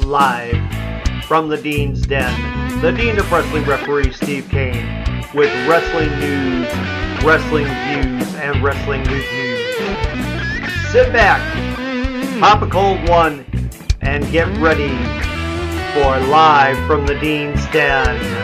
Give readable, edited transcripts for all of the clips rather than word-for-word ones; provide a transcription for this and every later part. Live from the Dean's Den, the Dean of Wrestling referee Steve Kane, with wrestling news, wrestling views, and wrestling reviews. Sit back, pop a cold one, and get ready for Live from the Dean's Den.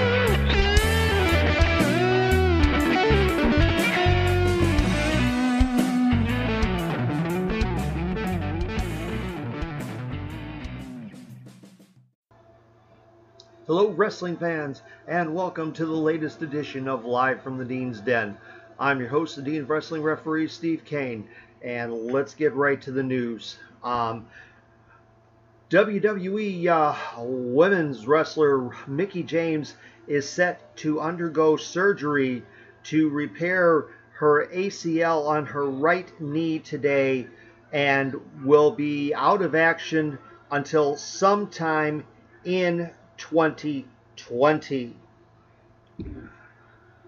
Hello wrestling fans, and welcome to the latest edition of Live from the Dean's Den. I'm your host, the Dean of Wrestling referee, Steve Kane, and let's get right to the news. WWE women's wrestler Mickie James is set to undergo surgery to repair her ACL on her right knee today and will be out of action until sometime in 2020.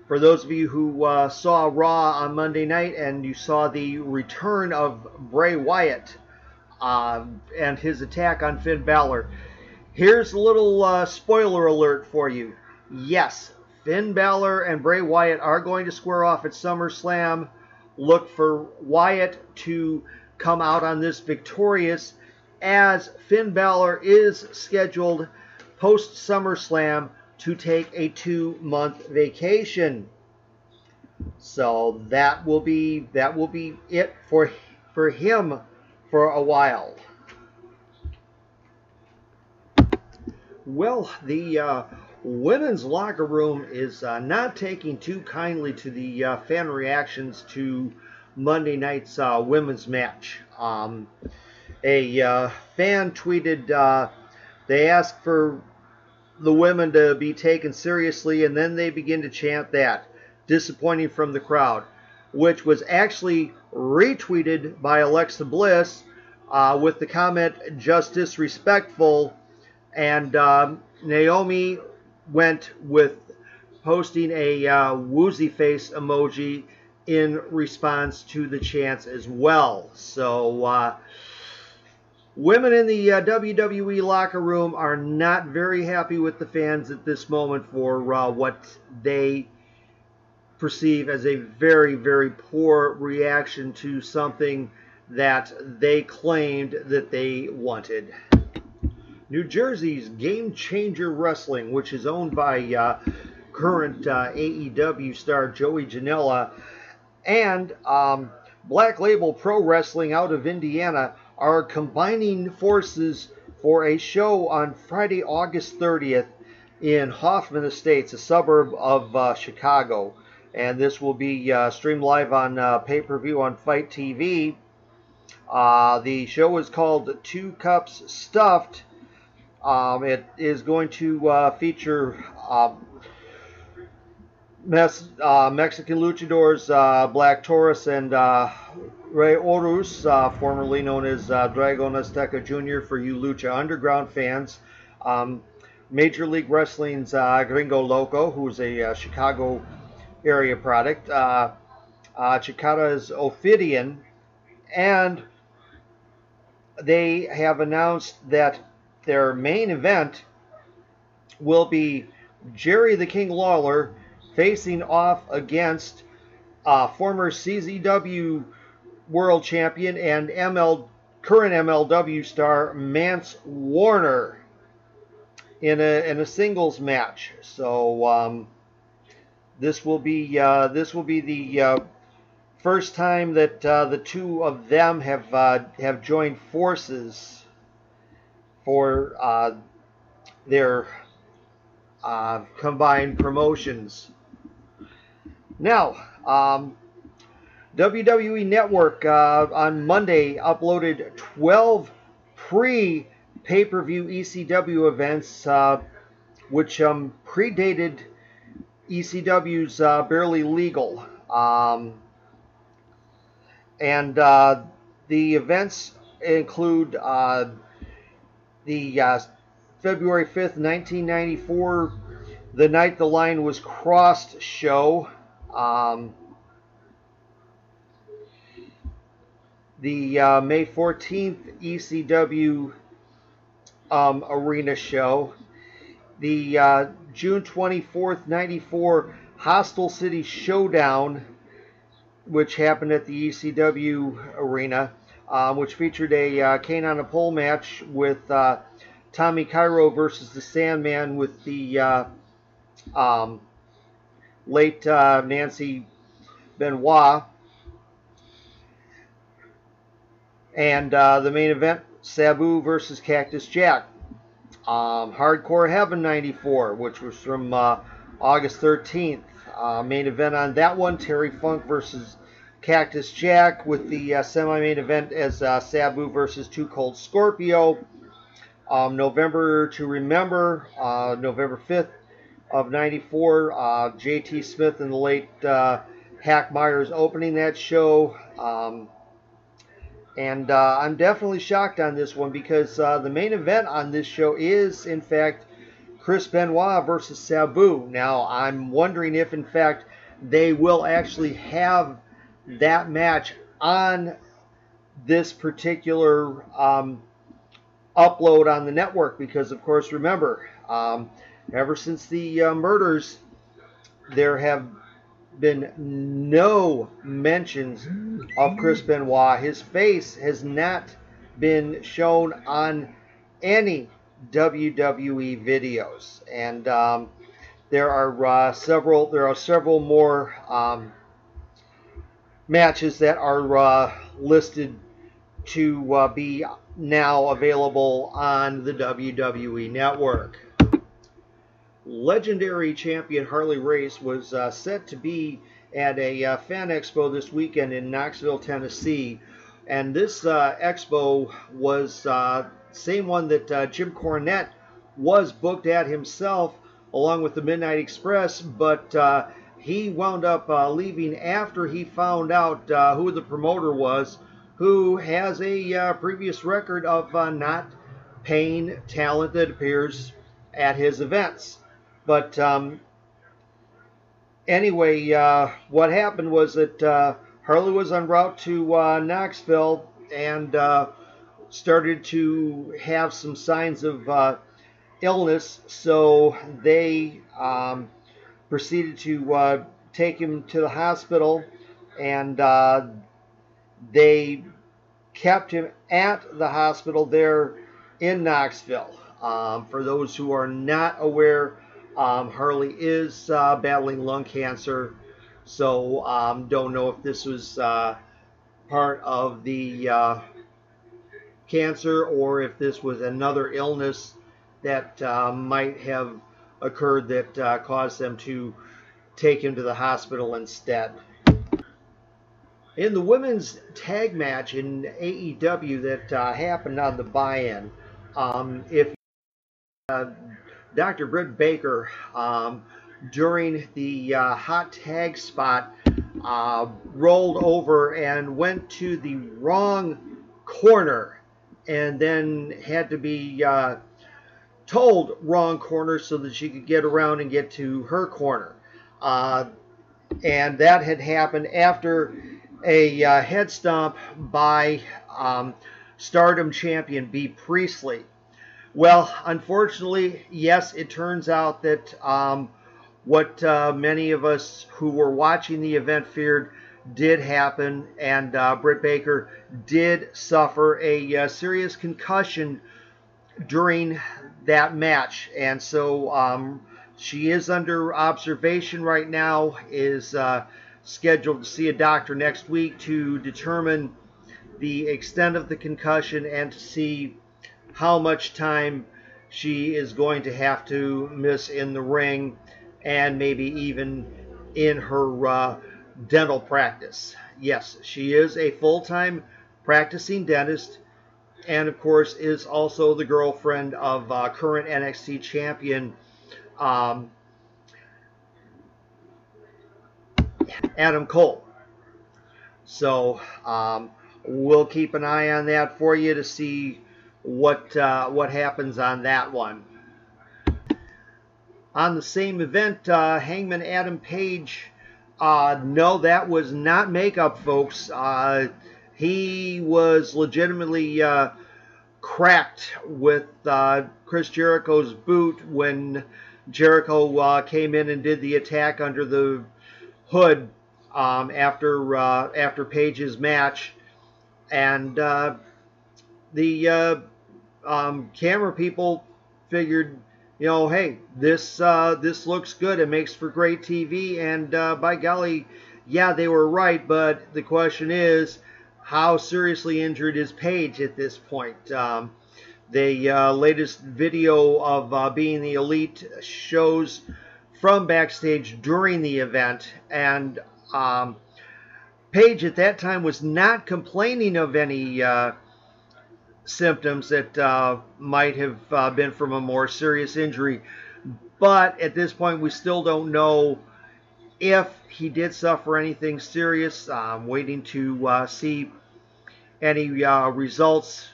For those of you who saw Raw on Monday night and you saw the return of Bray Wyatt and his attack on Finn Balor, here's a little spoiler alert for you. Yes, Finn Balor and Bray Wyatt are going to square off at SummerSlam. Look for Wyatt to come out on this victorious, as Finn Balor is scheduled post SummerSlam to take a 2-month vacation. So that will be it for him for a while. Well, the women's locker room is not taking too kindly to the fan reactions to Monday night's women's match. A fan tweeted, they asked for the women to be taken seriously, and then they begin to chant that. Disappointing from the crowd, which was actually retweeted by Alexa Bliss with the comment, just disrespectful, and Naomi went with posting a woozy face emoji in response to the chants as well. So women in the WWE locker room are not very happy with the fans at this moment for what they perceive as a very, very poor reaction to something that they claimed that they wanted. New Jersey's Game Changer Wrestling, which is owned by current AEW star Joey Janela, and Black Label Pro Wrestling out of Indiana, are combining forces for a show on Friday, August 30th in Hoffman Estates, a suburb of Chicago. And this will be streamed live on pay-per-view on Fight TV. The show is called Two Cups Stuffed. It is going to feature Mexican luchadors Black Taurus and Ray Orus, formerly known as Drago Nazteca Jr. for you Lucha Underground fans. Major League Wrestling's Gringo Loco, who's a Chicago area product. Chikara's Ophidian. And they have announced that their main event will be Jerry the King Lawler facing off against former CZW world champion and current MLW star Mance Warner in a singles match. So this will be the first time that the two of them have joined forces for their combined promotions. Now, WWE Network on Monday uploaded 12 pre-pay-per-view ECW events, which predated ECW's Barely Legal. And the events include the February 5th, 1994, The Night the Line Was Crossed show. The May 14th ECW arena show. The June 24th, 94 Hostile City Showdown, which happened at the ECW arena, which featured a cane on a pole match with Tommy Cairo versus the Sandman, with the late Nancy Benoit. And the main event, Sabu versus Cactus Jack. Hardcore Heaven 94, which was from August 13th. Main event on that one, Terry Funk versus Cactus Jack, with the semi-main event as Sabu versus Too Cold Scorpio. November to Remember, November 5th of 94, JT Smith and the late Hack Myers opening that show. And I'm definitely shocked on this one, because the main event on this show is, in fact, Chris Benoit versus Sabu. Now, I'm wondering if, in fact, they will actually have that match on this particular upload on the network. Because, of course, remember, ever since the murders, there have been no mentions of Chris Benoit. His face has not been shown on any WWE videos, and there are several more matches that are listed to be now available on the WWE Network. Legendary champion Harley Race was set to be at a fan expo this weekend in Knoxville, Tennessee, and this expo was same one that Jim Cornette was booked at himself, along with the Midnight Express, but he wound up leaving after he found out who the promoter was, who has a previous record of not paying talent that appears at his events. But anyway, what happened was that Harley was en route to Knoxville, and started to have some signs of illness, so they proceeded to take him to the hospital, and they kept him at the hospital there in Knoxville. For those who are not aware, Harley is battling lung cancer, so don't know if this was part of the cancer or if this was another illness that might have occurred that caused them to take him to the hospital instead. In the women's tag match in AEW that happened on the buy-in, if Dr. Britt Baker, during the hot tag spot, rolled over and went to the wrong corner, and then had to be told wrong corner so that she could get around and get to her corner. And that had happened after a head stomp by Stardom champion Bea Priestley. Well, unfortunately, yes, it turns out that what many of us who were watching the event feared did happen, and Britt Baker did suffer a serious concussion during that match. And so she is under observation right now, is scheduled to see a doctor next week to determine the extent of the concussion and to see how much time she is going to have to miss in the ring, and maybe even in her dental practice. Yes, she is a full-time practicing dentist, and of course is also the girlfriend of current NXT champion Adam Cole. So we'll keep an eye on that for you to see what happens on that one. On the same event, Hangman Adam Page, no, that was not makeup, folks. He was legitimately cracked with Chris Jericho's boot when Jericho came in and did the attack under the hood after Page's match, and the camera people figured, you know, hey, this looks good. It makes for great TV, and by golly, yeah, they were right. But the question is, how seriously injured is Page at this point? The latest video of Being the Elite shows from backstage during the event, and Page at that time was not complaining of any symptoms that might have been from a more serious injury. But at this point, we still don't know if he did suffer anything serious. I'm waiting to see any results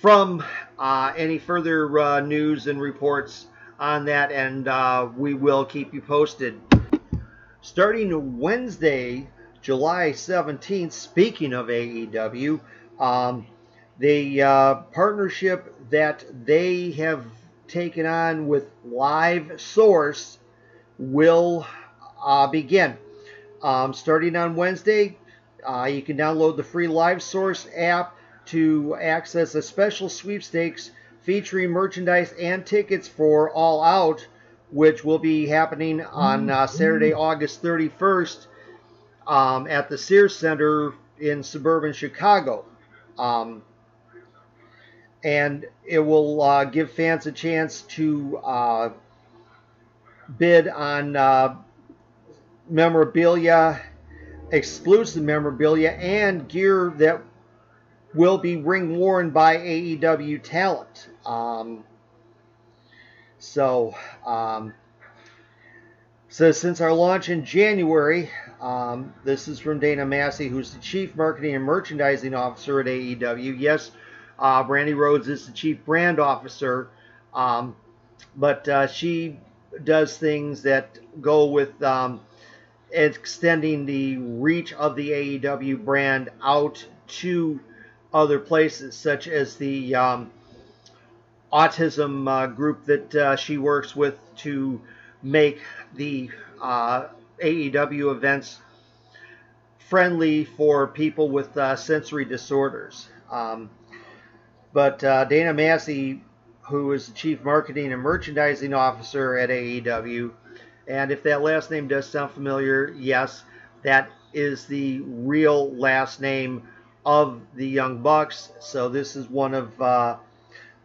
from any further news and reports on that, and we will keep you posted. Starting Wednesday, July 17th, speaking of AEW, the partnership that they have taken on with LiveSource will begin. Starting on Wednesday, you can download the free LiveSource app to access a special sweepstakes featuring merchandise and tickets for All Out, which will be happening on Saturday, August 31st at the Sears Center in suburban Chicago. And it will give fans a chance to bid on memorabilia, exclusive memorabilia, and gear that will be ring worn by AEW talent. So since our launch in January, this is from Dana Massey, who's the Chief Marketing and Merchandising Officer at AEW. Yes, Brandy Rhodes is the Chief Brand Officer, but she does things that go with extending the reach of the AEW brand out to other places, such as the autism group that she works with to make the AEW events friendly for people with sensory disorders. But Dana Massey, who is the Chief Marketing and Merchandising Officer at AEW, and if that last name does sound familiar, yes, that is the real last name of the Young Bucks, so this is one of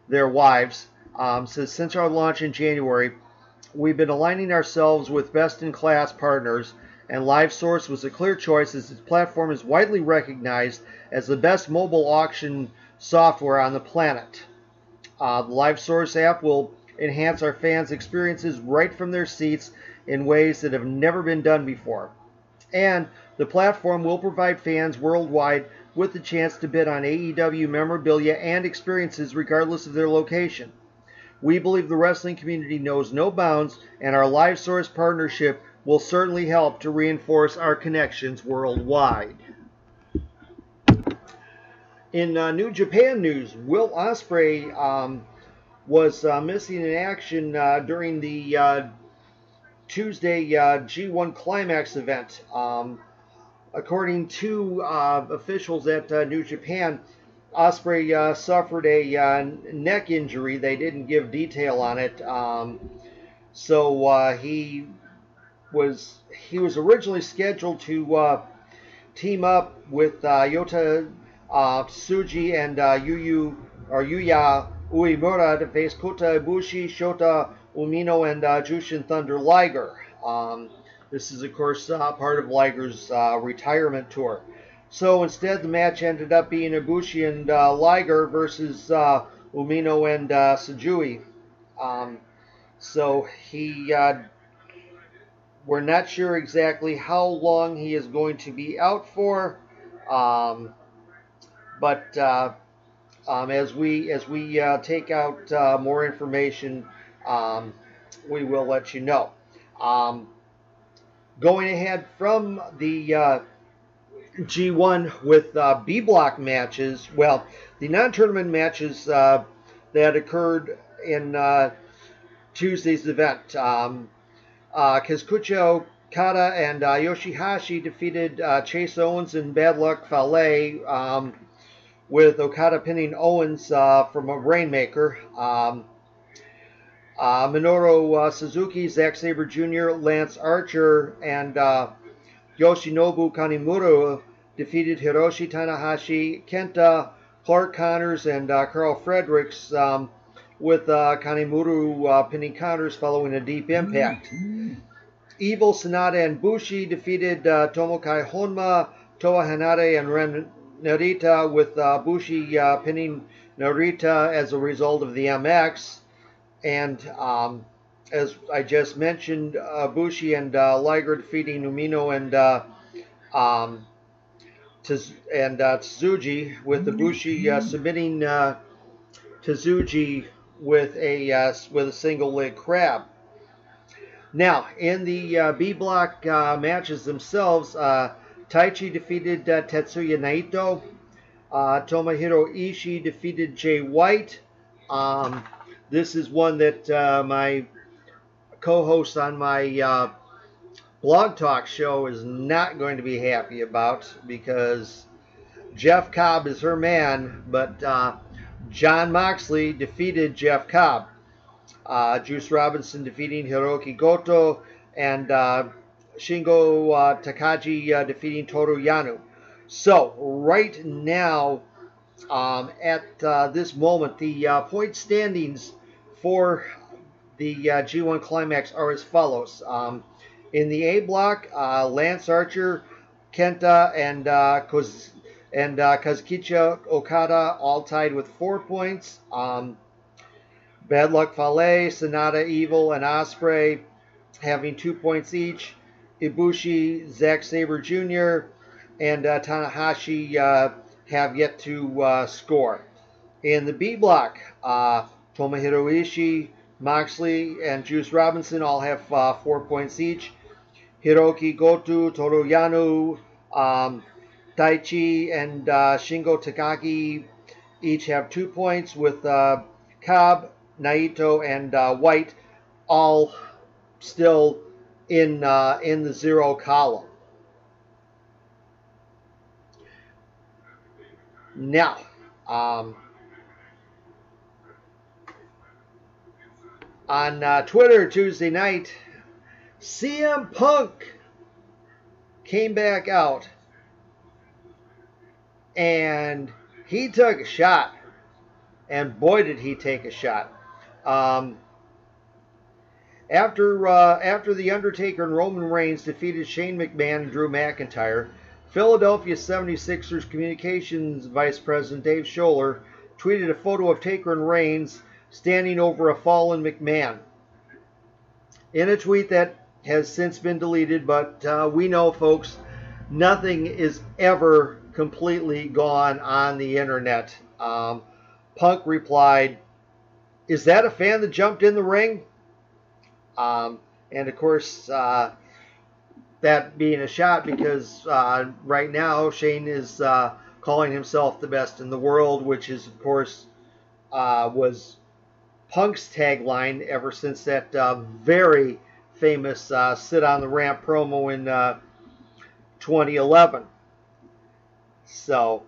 their wives. So since our launch in January, we've been aligning ourselves with best-in-class partners, and LiveSource was a clear choice as its platform is widely recognized as the best mobile auction software on the planet. The LiveSource app will enhance our fans' experiences right from their seats in ways that have never been done before. And the platform will provide fans worldwide with the chance to bid on AEW memorabilia and experiences regardless of their location. We believe the wrestling community knows no bounds, and our LiveSource partnership will certainly help to reinforce our connections worldwide. In New Japan news, Will Ospreay was missing in action during the Tuesday G1 Climax event. According to officials at New Japan, Ospreay suffered a neck injury. They didn't give detail on it. So he was originally scheduled to team up with Yota Tsuji and Yuya Uemura to face Kota Ibushi, Shota Umino, and Jushin Thunder Liger. This is, of course, part of Liger's retirement tour. So instead, the match ended up being Ibushi and Liger versus Umino and Tsujui. So we're not sure exactly how long he is going to be out for, but as we take out more information, we will let you know. Going ahead from the G1 with B-block matches. Well, the non-tournament matches that occurred in Tuesday's event. Kazuchika Okada and Yoshihashi defeated Chase Owens and Bad Luck Fale, with Okada pinning Owens from a Rainmaker. Minoru Suzuki, Zack Sabre Jr., Lance Archer, and Yoshinobu Kanemura defeated Hiroshi Tanahashi, Kenta, Clark Connors, and Carl Fredericks, with Kanemura pinning Connors following a deep impact. Evil, Sonata, and Bushi defeated Tomokai Honma, Toa Hanare, and Ren Narita, with Bushi pinning Narita as a result of the MX. And as I just mentioned, Bushi and Liger defeating Umino and Tsuji, with the Bushi submitting Tsuji with a single leg crab. Now, in the B-block matches themselves, Taichi defeated Tetsuya Naito. Tomohiro Ishii defeated Jay White. This is one that my co-host on my blog talk show is not going to be happy about, because Jeff Cobb is her man, but Jon Moxley defeated Jeff Cobb. Juice Robinson defeating Hirooki Goto, and Shingo Takagi defeating Toru Yano. So, right now, at this moment, the point standings for the G1 Climax are as follows. In the A block, Lance Archer, Kenta, and Kazuchika Okada all tied with 4 points. Bad Luck Fale, Sonata, Evil, and Ospreay having 2 points each. Ibushi, Zack Sabre Jr., and Tanahashi have yet to score. In the B block, Tomohiro Ishii, Moxley, and Juice Robinson all have 4 points each. Hirooki Goto, Toru Yano, Taichi, and Shingo Takagi each have 2 points, with Cobb, Naito, and White all still in the zero column. Now, on Twitter Tuesday night, CM Punk came back out and he took a shot. And boy, did he take a shot. After The Undertaker and Roman Reigns defeated Shane McMahon and Drew McIntyre, Philadelphia 76ers Communications Vice President Dave Scholler tweeted a photo of Taker and Reigns standing over a fallen McMahon, in a tweet that has since been deleted, but we know, folks, nothing is ever completely gone on the internet. Punk replied, "Is that a fan that jumped in the ring?" And of course, that being a shot, because right now Shane is calling himself the best in the world, which is, of course, was Punk's tagline ever since that very famous sit on the ramp promo in 2011. So,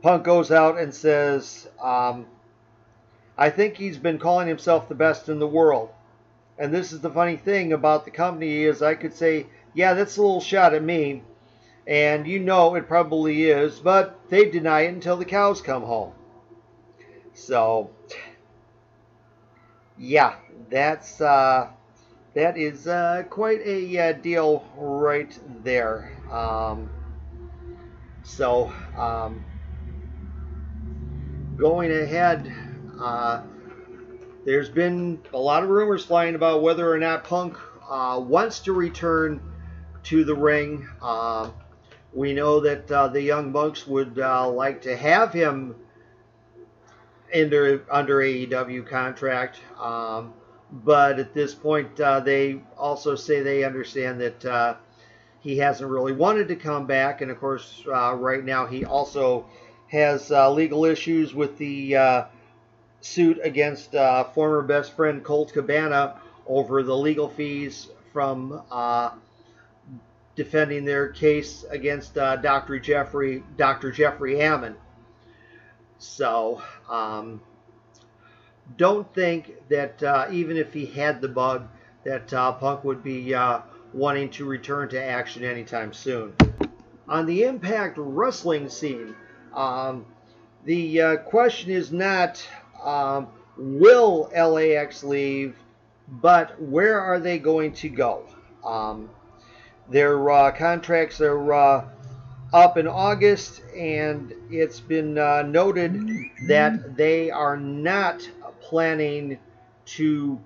Punk goes out and says, "I think he's been calling himself the best in the world. And this is the funny thing about the company is I could say, yeah, that's a little shot at me. And you know it probably is, but they deny it until the cows come home." So, yeah, that is quite a deal right there. Going ahead, there's been a lot of rumors flying about whether or not Punk wants to return to the ring. We know that the Young Bucks would like to have him under AEW contract, but at this point they also say they understand that He hasn't really wanted to come back, and of course, right now he also has legal issues with the suit against former best friend Colt Cabana over the legal fees from defending their case against Dr. Jeffrey Hammond. So, don't think that even if he had the bug, that Punk would be wanting to return to action anytime soon. On the Impact Wrestling scene, the question is not will LAX leave, but where are they going to go? Their contracts are up in August, and it's been noted that they are not planning to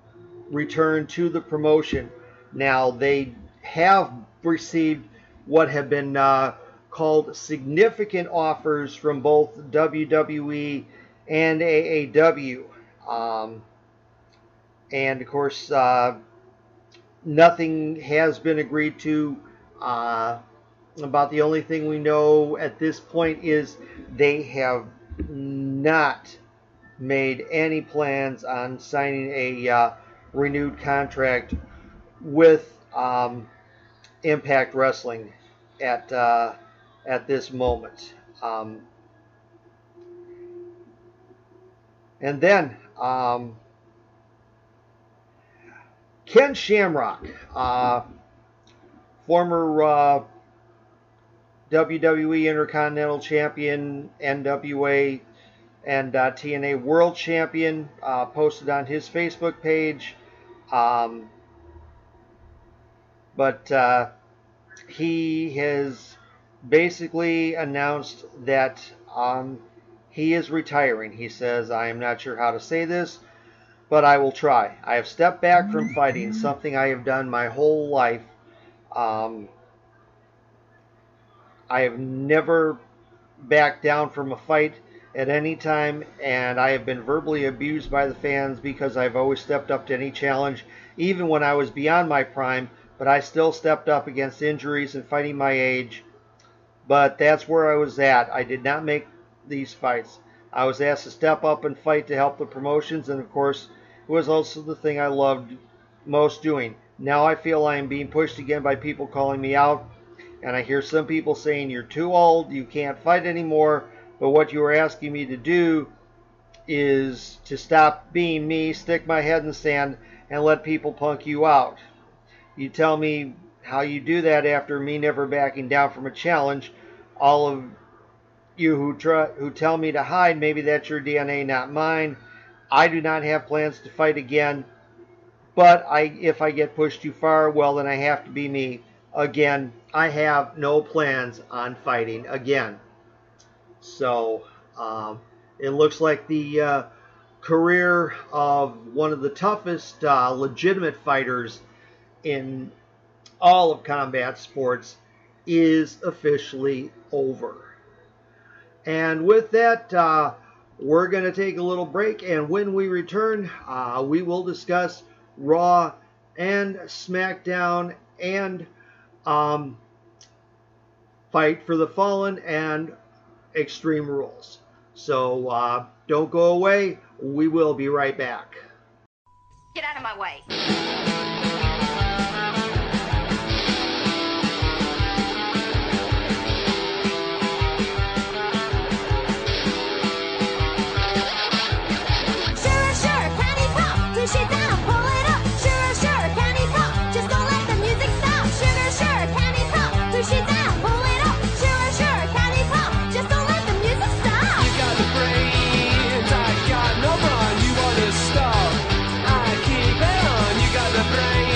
return to the promotion. Now, they have received what have been called significant offers from both WWE and AEW. And, of course, nothing has been agreed to. About the only thing we know at this point is they have not made any plans on signing a renewed contract with Impact Wrestling at this moment. And then Ken Shamrock, former WWE Intercontinental Champion, NWA, and TNA World Champion, posted on his Facebook page. But he has basically announced that he is retiring. He says, I am not sure how to say this, but I will try. I have stepped back from fighting, something I have done my whole life. I have never backed down from a fight at any time, and I have been verbally abused by the fans because I've always stepped up to any challenge, even when I was beyond my prime, but I still stepped up against injuries and fighting my age. But that's where I was at. I did not make these fights. I was asked to step up and fight to help the promotions, and of course, it was also the thing I loved most doing. Now I feel I am being pushed again by people calling me out, and I hear some people saying, you're too old, you can't fight anymore, but what you are asking me to do is to stop being me, stick my head in the sand, and let people punk you out. You tell me how you do that after me never backing down from a challenge. All of you who tell me to hide, maybe that's your DNA, not mine. I do not have plans to fight again, but if I get pushed too far, well, then I have to be me again. I have no plans on fighting again. So it looks like the career of one of the toughest legitimate fighters in all of combat sports is officially over. And with that, we're going to take a little break, and when we return, we will discuss Raw and SmackDown and Fight for the Fallen and Extreme Rules. So don't go away. We will be right back. Get out of my way. Brain.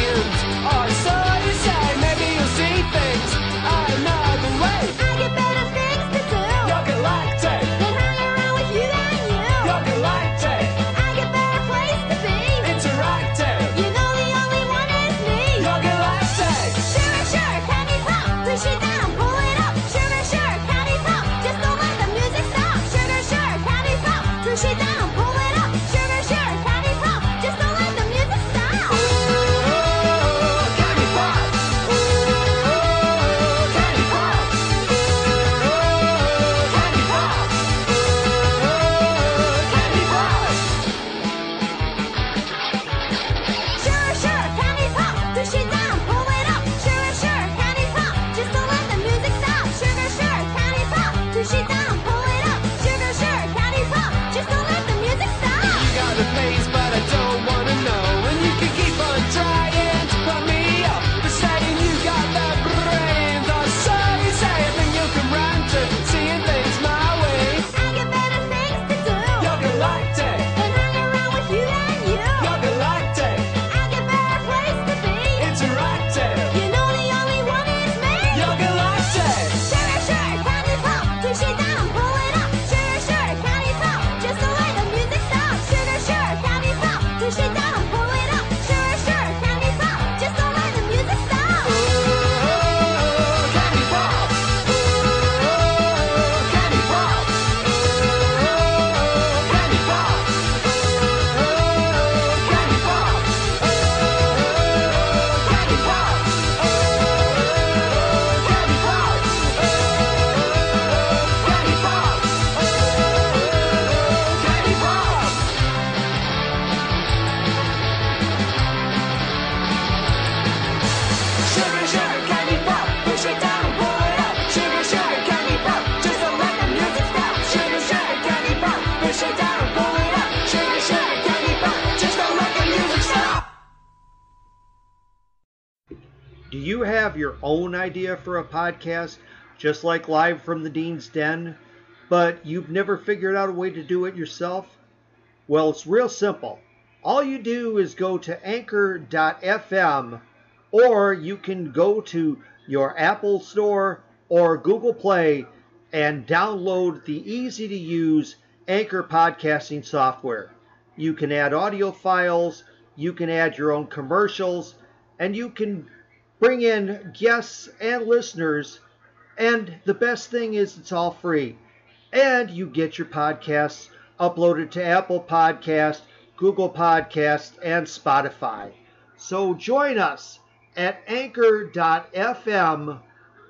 you have your own idea for a podcast, just like Live from the Dean's Den, but you've never figured out a way to do it yourself? Well, it's real simple. All you do is go to anchor.fm, or you can go to your Apple Store or Google Play and download the easy-to-use Anchor podcasting software. You can add audio files, you can add your own commercials, and you can bring in guests and listeners. And the best thing is it's all free. And you get your podcasts uploaded to Apple Podcasts, Google Podcasts, and Spotify. So join us at anchor.fm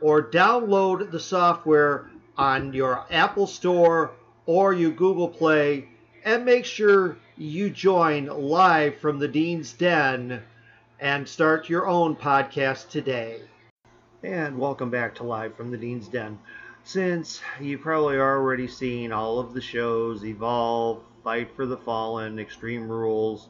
or download the software on your Apple Store or your Google Play, and make sure you join Live from the Dean's Den and start your own podcast today. And welcome back to Live from the Dean's Den. Since you've probably already seen all of the shows, Evolve, Fight for the Fallen, Extreme Rules,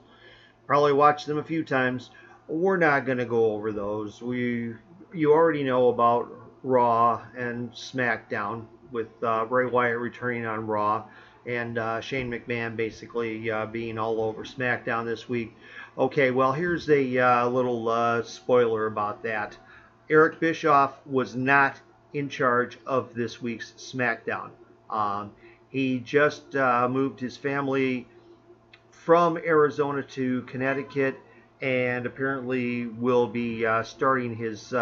probably watched them a few times, we're not going to go over those. You already know about Raw and SmackDown, with Bray Wyatt returning on Raw and Shane McMahon basically being all over SmackDown this week. Okay, well, here's a little spoiler about that. Eric Bischoff was not in charge of this week's SmackDown. He just moved his family from Arizona to Connecticut and apparently will be starting his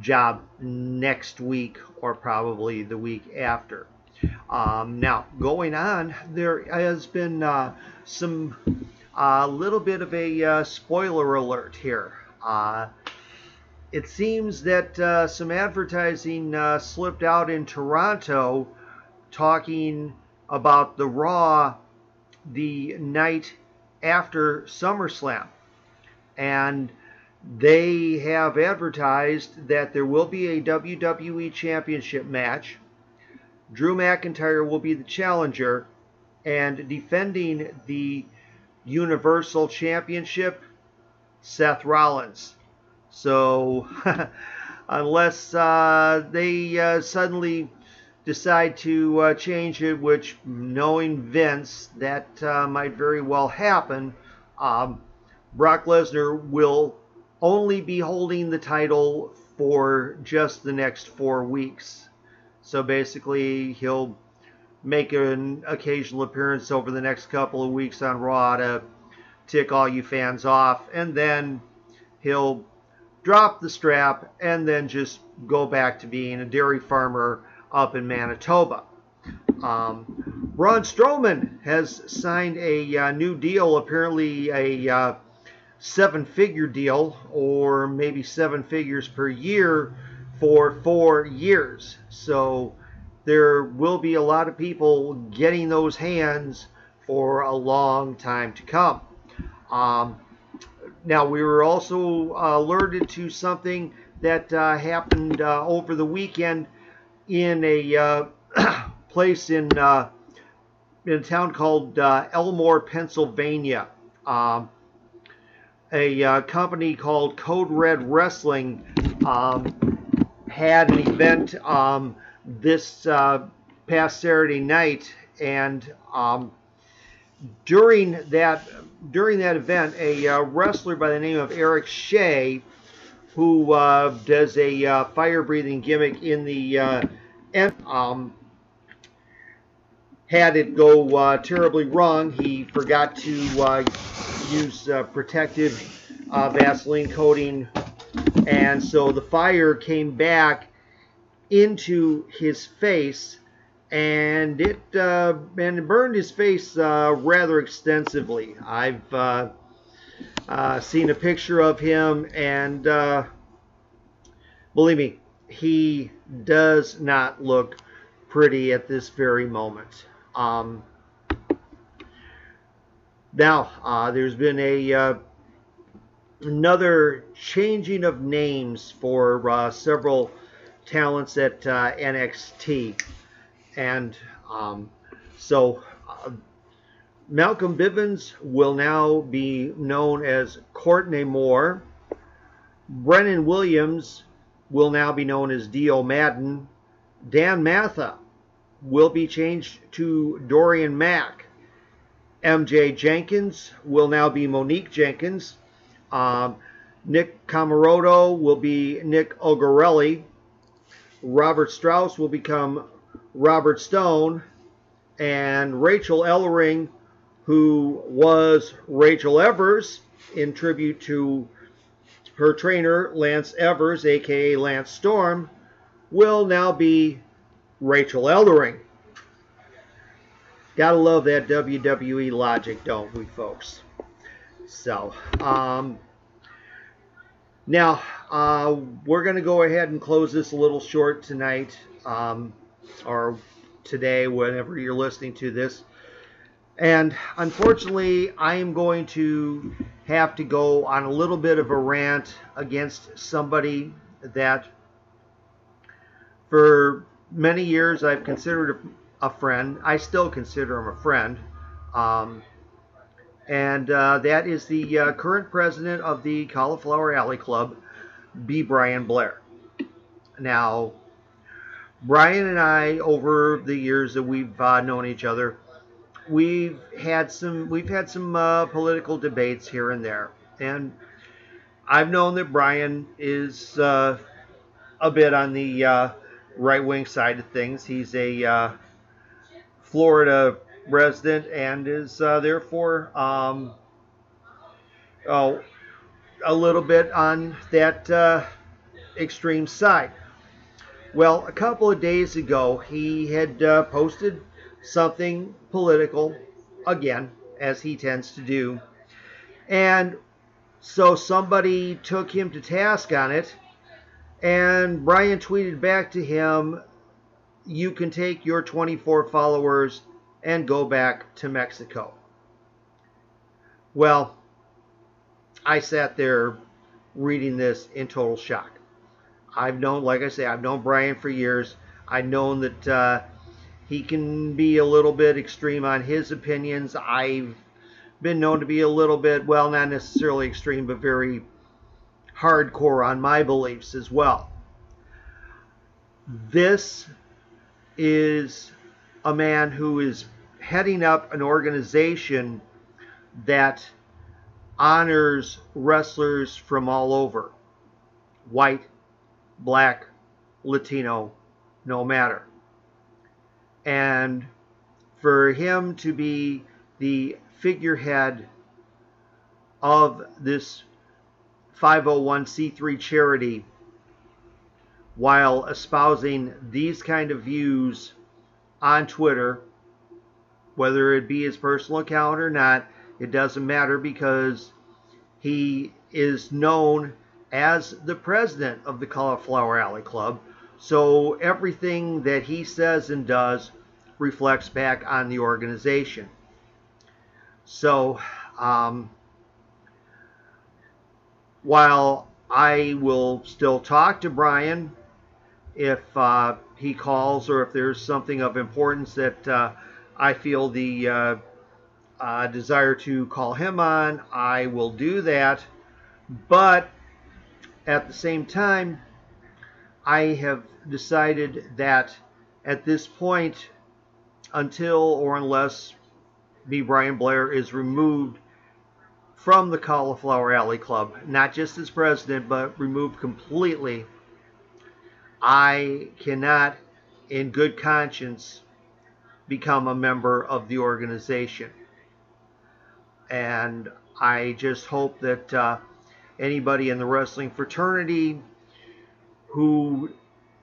job next week or probably the week after. Now, going on, there has been little bit of a spoiler alert here. It seems that some advertising slipped out in Toronto talking about the Raw the night after SummerSlam, and they have advertised that there will be a WWE Championship match. Drew McIntyre will be the challenger, and defending the Universal Championship, Seth Rollins. So, unless they suddenly decide to change it, which, knowing Vince, that might very well happen, Brock Lesnar will only be holding the title for just the next 4 weeks. So basically, he'll make an occasional appearance over the next couple of weeks on Raw to tick all you fans off, and then he'll drop the strap and then just go back to being a dairy farmer up in Manitoba. Braun Strowman has signed a new deal, apparently a seven-figure deal, or maybe 7 figures per year for 4 years. So there will be a lot of people getting those hands for a long time to come. Now, we were also alerted to something that happened over the weekend in a place in a town called Elmore, Pennsylvania. A company called Code Red Wrestling had an event this past Saturday night, and during that event, a wrestler by the name of Eric Shea, who does a fire-breathing gimmick in the had it go terribly wrong. He forgot to use protective Vaseline coating, and so the fire came back into his face, and it burned his face rather extensively. I've seen a picture of him, and believe me, he does not look pretty at this very moment. Now, there's been a another changing of names for several talents at NXT, and so Malcolm Bivens will now be known as Courtney Moore. Brennan Williams will now be known as Dio Madden. Dan Matha will be changed to Dorian Mack. MJ Jenkins will now be Monique Jenkins. Nick Camaroto will be Nick Ogarelli. Robert Strauss will become Robert Stone. And Rachel Ellering, who was Rachel Evers, in tribute to her trainer, Lance Evers, a.k.a. Lance Storm, will now be Rachel Ellering. Gotta love that WWE logic, don't we, folks? So, now, we're going to go ahead and close this a little short tonight, or today, whenever you're listening to this. And unfortunately, I am going to have to go on a little bit of a rant against somebody that for many years I've considered a friend. I still consider him a friend. And that is the current president of the Cauliflower Alley Club, B. Brian Blair. Now, Brian and I, over the years that we've known each other, we've had some political debates here and there, and I've known that Brian is a bit on the right-wing side of things. He's a Florida resident and is therefore a little bit on that extreme side. Well, a couple of days ago, he had posted something political again, as he tends to do, and so somebody took him to task on it, and Brian tweeted back to him, "You can take your 24 followers and go back to Mexico." Well, I sat there reading this in total shock. I've known, like I say, I've known Brian for years. I've known that he can be a little bit extreme on his opinions. I've been known to be a little bit, well, not necessarily extreme, but very hardcore on my beliefs as well. This is a man who is heading up an organization that honors wrestlers from all over. White, black, Latino, no matter. And for him to be the figurehead of this 501c3 charity while espousing these kind of views on Twitter, whether it be his personal account or not, it doesn't matter, because he is known as the president of the Cauliflower Alley Club. So everything that he says and does reflects back on the organization. So while I will still talk to Brian if he calls, or if there's something of importance that I feel the desire to call him on, I will do that. But at the same time, I have decided that at this point, until or unless B. Brian Blair is removed from the Cauliflower Alley Club, not just as president, but removed completely, I cannot, in good conscience, become a member of the organization. And I just hope that anybody in the wrestling fraternity who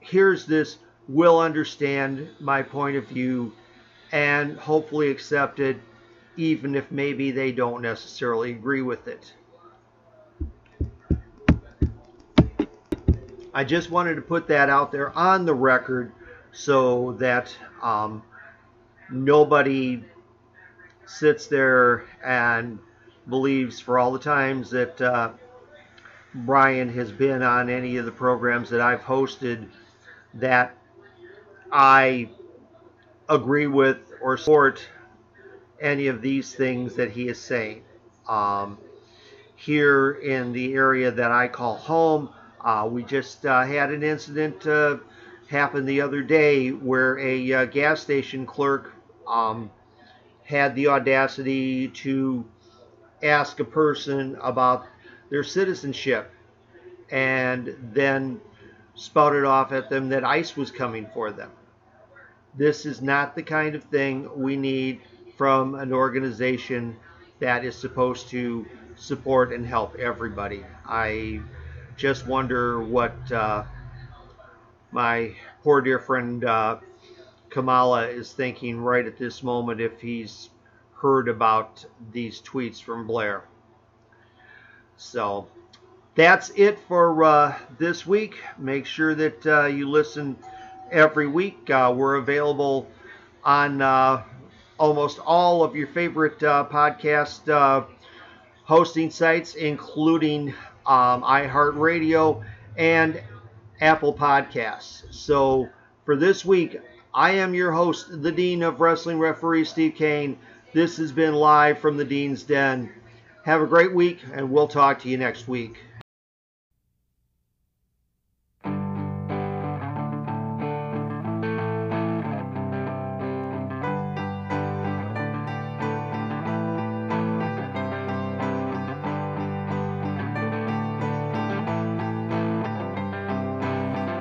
hears this will understand my point of view and hopefully accept it, even if maybe they don't necessarily agree with it. I just wanted to put that out there on the record so that nobody sits there and believes for all the times that Brian has been on any of the programs that I've hosted that I agree with or support any of these things that he is saying. here in the area that I call home. We just had an incident happen the other day where a gas station clerk had the audacity to ask a person about their citizenship and then spouted off at them that ICE was coming for them. This is not the kind of thing we need from an organization that is supposed to support and help everybody. I just wonder what my poor dear friend Kamala is thinking right at this moment, if he's heard about these tweets from Blair. So that's it for this week. Make sure that you listen every week. We're available on almost all of your favorite podcast hosting sites, including iHeartRadio and Apple Podcasts. So for this week, I am your host, the Dean of Wrestling Referee, Steve Kane. This has been Live from the Dean's Den. Have a great week, and we'll talk to you next week.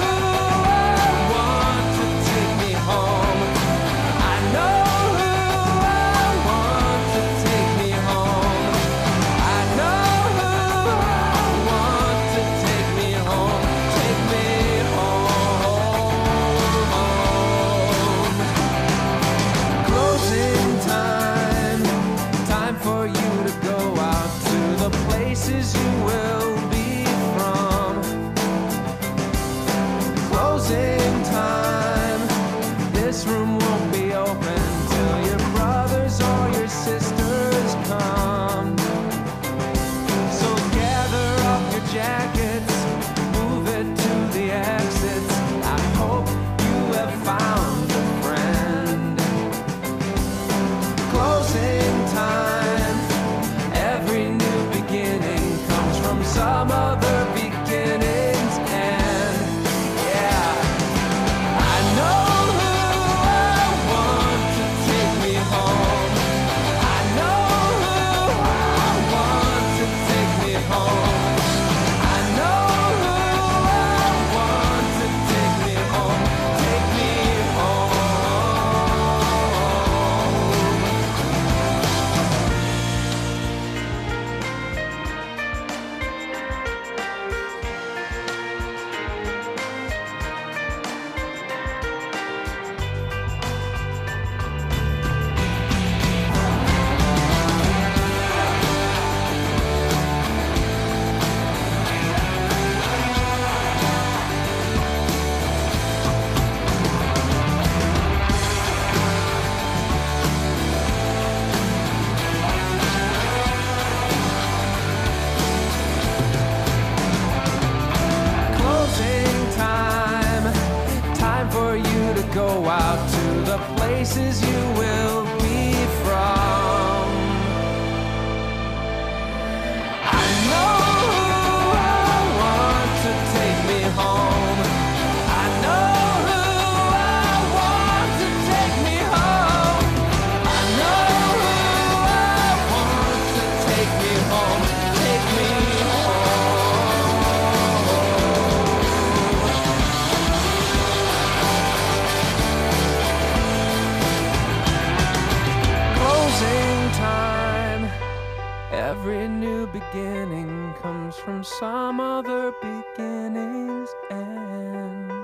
who I want to take me home. I know who I want to take me home. I know who I want to take me home. Take me places you will be from. Closing time. This room won't be open till your brothers or your sisters come. So gather up your jackets, move it to the exits. I hope you have found a friend. Closing time. Some other beginnings, and yeah, I know who I want to take me home. I know who I want to take me home. I know who I want to take me home. Take me places you will be from. I know who I want to take me home. I know who I want to take me home. I know who I want to take me home. Take me home. beginning comes from some other beginning's end.